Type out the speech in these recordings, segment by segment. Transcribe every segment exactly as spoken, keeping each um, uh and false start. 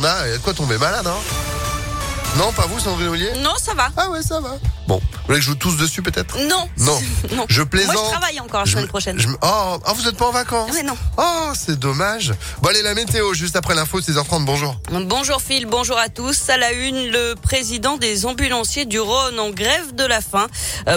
on a de quoi tomber malade, hein. Non, pas vous, Sandrine Oulier? Non, ça va. Ah ouais, ça va. Bon, vous voulez que je joue tous dessus peut-être? Non. Non. Non. Je plaisante. Moi, je travaille encore la semaine prochaine. Je, oh, oh, vous n'êtes pas en vacances? Mais non. Oh, c'est dommage. Bon, allez, la météo, juste après l'info, six heures trente, bonjour. Bonjour Phil, bonjour à tous. À la une, le président des ambulanciers du Rhône en grève de la faim,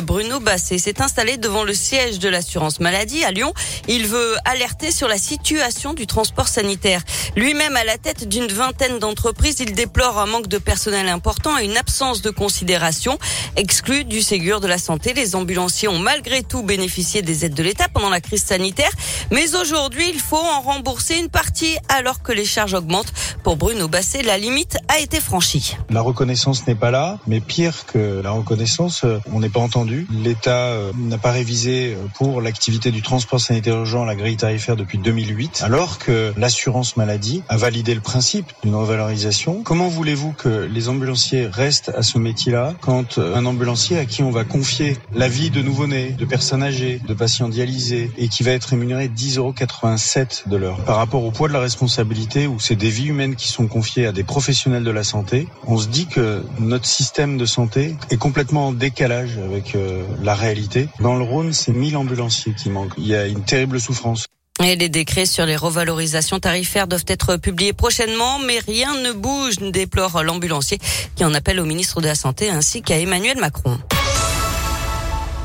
Bruno Basset, s'est installé devant le siège de l'assurance maladie à Lyon. Il veut alerter sur la situation du transport sanitaire. Lui-même à la tête d'une vingtaine d'entreprises, il déplore un manque de personnel important et une absence de considération. Exclus du Ségur de la Santé, les ambulanciers ont malgré tout bénéficié des aides de l'État pendant la crise sanitaire. Mais aujourd'hui, il faut en rembourser une partie alors que les charges augmentent. Pour Bruno Basset, la limite a été franchie. La reconnaissance n'est pas là, mais pire que la reconnaissance, on n'est pas entendu. L'État n'a pas révisé pour l'activité du transport sanitaire urgent la grille tarifaire depuis deux mille huit, alors que l'assurance maladie a validé le principe d'une revalorisation. Comment voulez-vous que les ambulanciers restent à ce métier-là quand un ambulancier à qui on va confier la vie de nouveau-nés, de personnes âgées, de patients dialysés et qui va être rémunéré dix euros quatre-vingt-sept de l'heure. Par rapport au poids de la responsabilité où c'est des vies humaines qui sont confiées à des professionnels de la santé, on se dit que notre système de santé est complètement en décalage avec euh, la réalité. Dans le Rhône, c'est mille ambulanciers qui manquent. Il y a une terrible souffrance. Et les décrets sur les revalorisations tarifaires doivent être publiés prochainement, mais rien ne bouge, déplore l'ambulancier qui en appelle au ministre de la Santé ainsi qu'à Emmanuel Macron.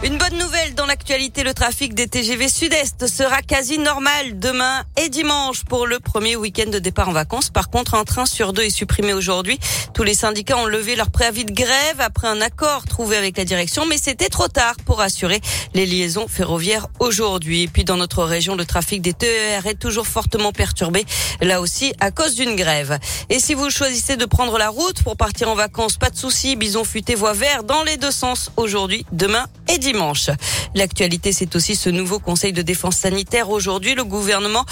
Une bonne nouvelle dans l'actualité, le trafic des T G V Sud-Est sera quasi normal demain et dimanche pour le premier week-end de départ en vacances. Par contre, un train sur deux est supprimé aujourd'hui. Tous les syndicats ont levé leur préavis de grève après un accord trouvé avec la direction, mais c'était trop tard pour assurer les liaisons ferroviaires aujourd'hui. Et puis dans notre région, le trafic des T E R est toujours fortement perturbé, là aussi à cause d'une grève. Et si vous choisissez de prendre la route pour partir en vacances, pas de souci, bison futé, voie verte dans les deux sens aujourd'hui, demain et dimanche. Dimanche. L'actualité, c'est aussi ce nouveau conseil de défense sanitaire. Aujourd'hui, le gouvernement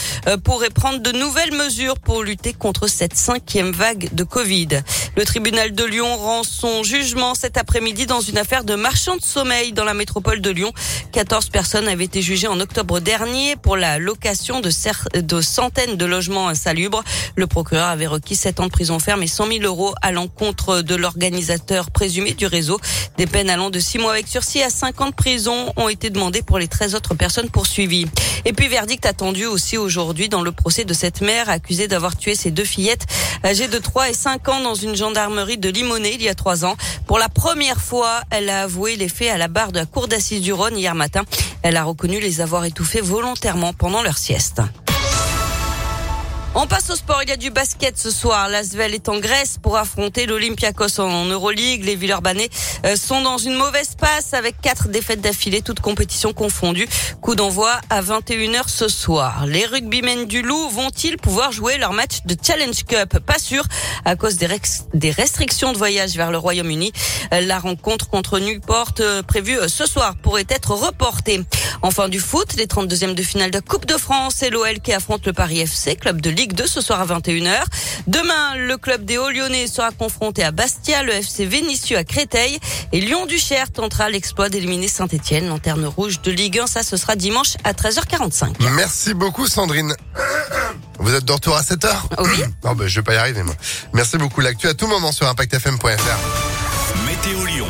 pourrait prendre de nouvelles mesures pour lutter contre cette cinquième vague de Covid. Le tribunal de Lyon rend son jugement cet après-midi dans une affaire de marchand de sommeil dans la métropole de Lyon. quatorze personnes avaient été jugées en octobre dernier pour la location de, cer- de centaines de logements insalubres. Le procureur avait requis sept ans de prison ferme et cent mille euros à l'encontre de l'organisateur présumé du réseau. Des peines allant de six mois avec sursis à cinq ans de prison ont été demandées pour les treize autres personnes poursuivies. Et puis verdict attendu aussi aujourd'hui dans le procès de cette mère accusée d'avoir tué ses deux fillettes âgées de trois et cinq ans dans une gendarmerie de Limonest il y a trois ans. Pour la première fois, elle a avoué les faits à la barre de la cour d'assises du Rhône hier matin. Elle a reconnu les avoir étouffées volontairement pendant leur sieste. On passe au sport, il y a du basket ce soir. L'Asvel est en Grèce pour affronter l'Olympiakos en Euroleague. Les Villeurbannais sont dans une mauvaise passe avec quatre défaites d'affilée, toutes compétitions confondues. Coup d'envoi à vingt et une heures ce soir. Les rugbymen du Loup vont-ils pouvoir jouer leur match de Challenge Cup? Pas sûr, à cause des, rex- des restrictions de voyage vers le Royaume-Uni. La rencontre contre Newport prévue ce soir pourrait être reportée. Enfin du foot, les trente-deuxièmes de finale de Coupe de France et l'O L qui affronte le Paris F C, club de Ligue deux ce soir à vingt et une heures. Demain, le club des Hauts-Lyonnais sera confronté à Bastia, le F C Vénissieux à Créteil et Lyon-Duchère tentera l'exploit d'éliminer Saint-Etienne, lanterne rouge de Ligue un. Ça, ce sera dimanche à treize heures quarante-cinq. Merci beaucoup, Sandrine. Vous êtes de retour à sept heures? Oui. Non, ben, je vais pas y arriver, moi. Merci beaucoup. L'actu à tout moment sur impact f m point f r. Météo Lyon.